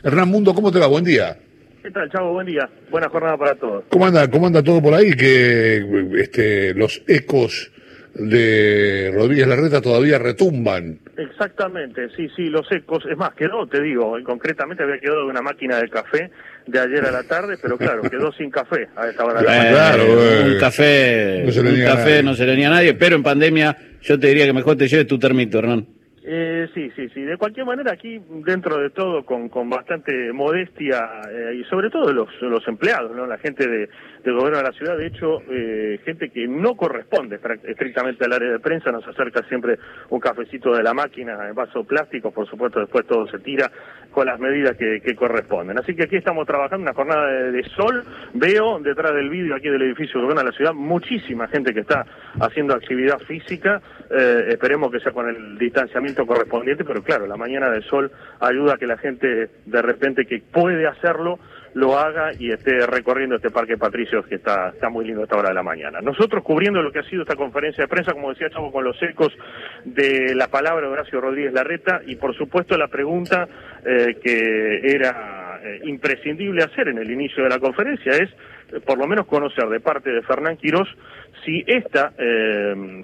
Hernán Mundo, ¿cómo te va? Buen día. ¿Qué tal, Chavo? Buen día. Buena jornada para todos. ¿Cómo anda todo por ahí? Que los ecos de Rodríguez Larreta todavía retumban. Exactamente, sí, los ecos. Es más, quedó, te digo, concretamente había quedado de una máquina de café de ayer a la tarde, pero claro, quedó sin café a esta hora de la mañana. Claro, un café no se le niega a nadie, pero en pandemia yo te diría que mejor te lleves tu termito, Hernán. Sí. De cualquier manera, aquí, dentro de todo, con bastante modestia, y sobre todo los empleados, ¿no? La gente del gobierno de la ciudad, de hecho, gente que no corresponde estrictamente al área de prensa, nos acerca siempre un cafecito de la máquina en vaso plástico, por supuesto, después todo se tira con las medidas que corresponden. Así que aquí estamos trabajando una jornada de sol. Veo detrás del vidrio aquí del edificio del gobierno de la ciudad muchísima gente que está haciendo actividad física, esperemos que sea con el distanciamiento correspondiente, pero claro, la mañana del sol ayuda a que la gente de repente que puede hacerlo, lo haga y esté recorriendo este parque Patricios que está muy lindo a esta hora de la mañana. Nosotros cubriendo lo que ha sido esta conferencia de prensa, como decía Chavo, con los ecos de la palabra de Horacio Rodríguez Larreta y por supuesto la pregunta que era imprescindible hacer en el inicio de la conferencia es por lo menos conocer de parte de Fernán Quirós si esta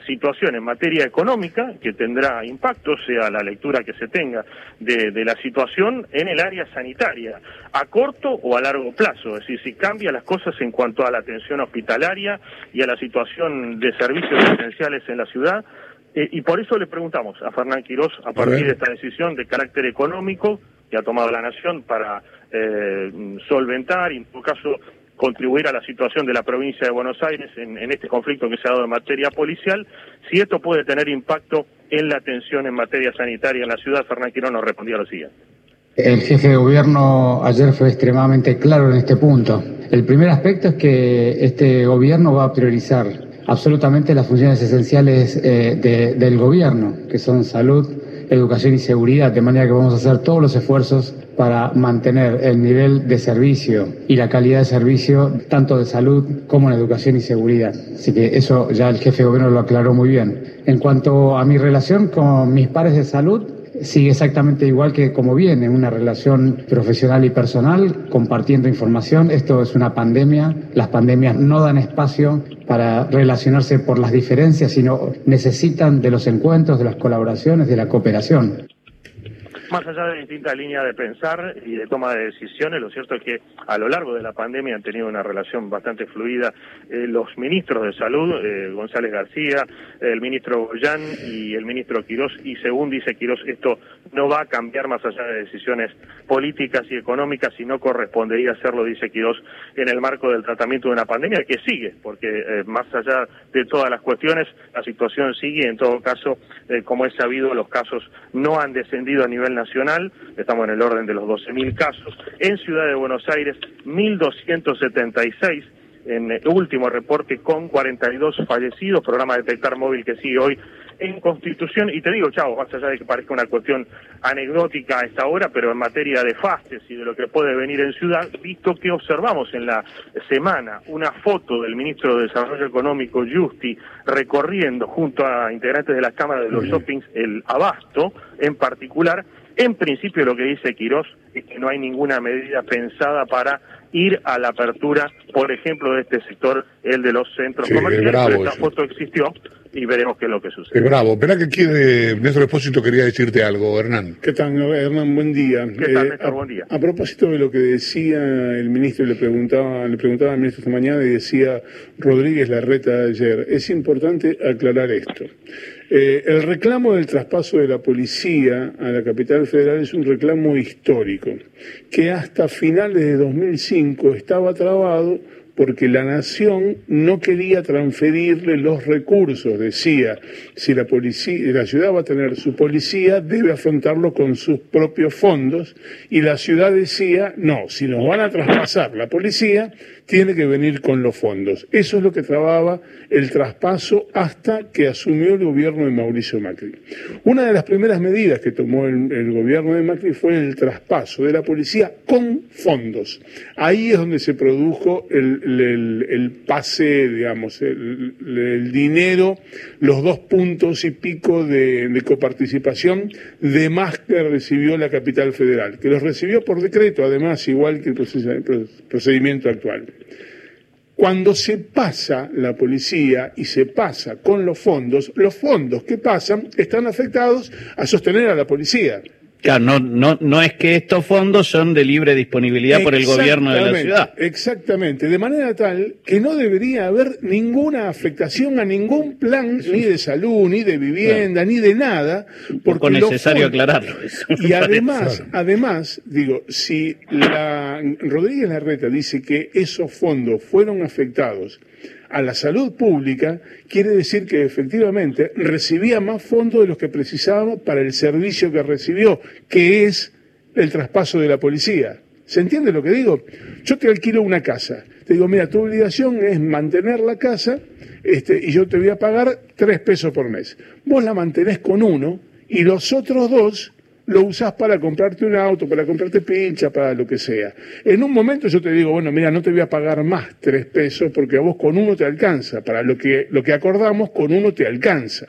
situación en materia económica, que tendrá impacto, sea la lectura que se tenga de la situación en el área sanitaria, a corto o a largo plazo, es decir, si cambia las cosas en cuanto a la atención hospitalaria y a la situación de servicios esenciales en la ciudad, y por eso le preguntamos a Fernán Quirós a partir de esta decisión de carácter económico que ha tomado la Nación para solventar y en todo caso contribuir a la situación de la provincia de Buenos Aires en este conflicto que se ha dado en materia policial, si esto puede tener impacto en la atención en materia sanitaria en la ciudad. Fernán Quirós nos respondía lo siguiente. El jefe de gobierno ayer fue extremadamente claro en este punto. El primer aspecto es que este gobierno va a priorizar absolutamente las funciones esenciales del gobierno, que son salud, educación y seguridad, de manera que vamos a hacer todos los esfuerzos para mantener el nivel de servicio y la calidad de servicio, tanto de salud como en educación y seguridad. Así que eso ya el jefe de gobierno lo aclaró muy bien. En cuanto a mi relación con mis pares de salud, sigue exactamente igual que como viene, una relación profesional y personal, compartiendo información. Esto es una pandemia, las pandemias no dan espacio para relacionarse por las diferencias, sino necesitan de los encuentros, de las colaboraciones, de la cooperación. Más allá de distintas líneas de pensar y de toma de decisiones, lo cierto es que a lo largo de la pandemia han tenido una relación bastante fluida los ministros de Salud, González García, el ministro Boyán y el ministro Quirós, y según dice Quirós, esto no va a cambiar más allá de decisiones políticas y económicas, y no correspondería hacerlo, dice Quirós, en el marco del tratamiento de una pandemia que sigue, porque más allá de todas las cuestiones, la situación sigue, en todo caso, como es sabido, los casos no han descendido a nivel nacional. Estamos en el orden de los 12.000 casos. En Ciudad de Buenos Aires, 1.276, en el último reporte, con 42 fallecidos, programa Detectar móvil que sigue hoy en Constitución. Y te digo, Chavo, más allá de que parezca una cuestión anecdótica a esta hora, pero en materia de fastes y de lo que puede venir en ciudad, visto que observamos en la semana una foto del ministro de Desarrollo Económico, Giusti, recorriendo junto a integrantes de las cámaras de los shoppings el abasto en particular. En principio lo que dice Quirós es que no hay ninguna medida pensada para ir a la apertura, por ejemplo, de este sector, el de los centros comerciales, pero esta foto existió y veremos qué es lo que sucede. Es bravo. Verá que Néstor Espósito quería decirte algo, Hernán. ¿Qué tal, Hernán? Buen día. ¿Qué tal, Néstor? Buen día. A propósito de lo que decía el ministro, le preguntaba al ministro esta mañana y decía Rodríguez Larreta ayer, es importante aclarar esto. El reclamo del traspaso de la policía a la capital federal es un reclamo histórico, que hasta finales de 2005 estaba trabado porque la Nación no quería transferirle los recursos. Decía, si la ciudad va a tener su policía, debe afrontarlo con sus propios fondos, y la ciudad decía, no, si nos van a traspasar la policía, tiene que venir con los fondos. Eso es lo que trababa el traspaso hasta que asumió el gobierno de Mauricio Macri. Una de las primeras medidas que tomó el gobierno de Macri fue el traspaso de la policía con fondos. Ahí es donde se produjo el el pase, digamos, el dinero, los 2 puntos y pico de coparticipación de más que recibió la Capital Federal, que los recibió por decreto, además, igual que el procedimiento actual. Cuando se pasa la policía y se pasa con los fondos que pasan están afectados a sostener a la policía. Claro, no es que estos fondos son de libre disponibilidad por el gobierno de la ciudad. Exactamente, de manera tal que no debería haber ninguna afectación a ningún plan, ni de salud, ni de vivienda, claro, ni de nada. Porque es necesario aclararlo. Y además, digo, si Rodríguez Larreta dice que esos fondos fueron afectados a la salud pública, quiere decir que efectivamente recibía más fondos de los que precisábamos para el servicio que recibió, que es el traspaso de la policía. ¿Se entiende lo que digo? Yo te alquilo una casa, te digo, mira, tu obligación es mantener la casa y yo te voy a pagar 3 pesos por mes. Vos la mantenés con 1 y los otros 2 lo usás para comprarte un auto, para comprarte pincha, para lo que sea. En un momento yo te digo, bueno, mira, no te voy a pagar más 3 pesos porque a vos con 1 te alcanza. Para lo que acordamos, con 1 te alcanza.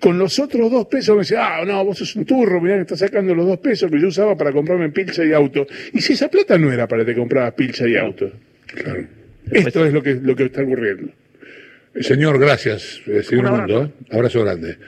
Con los otros 2 pesos me dice, ah, no, vos sos un turro, mirá que estás sacando los 2 pesos que yo usaba para comprarme pincha y auto. Y si esa plata no era para que te comprabas pincha y auto. Claro. Esto es lo que está ocurriendo. Señor, gracias. Señor Mundo, abrazo grande.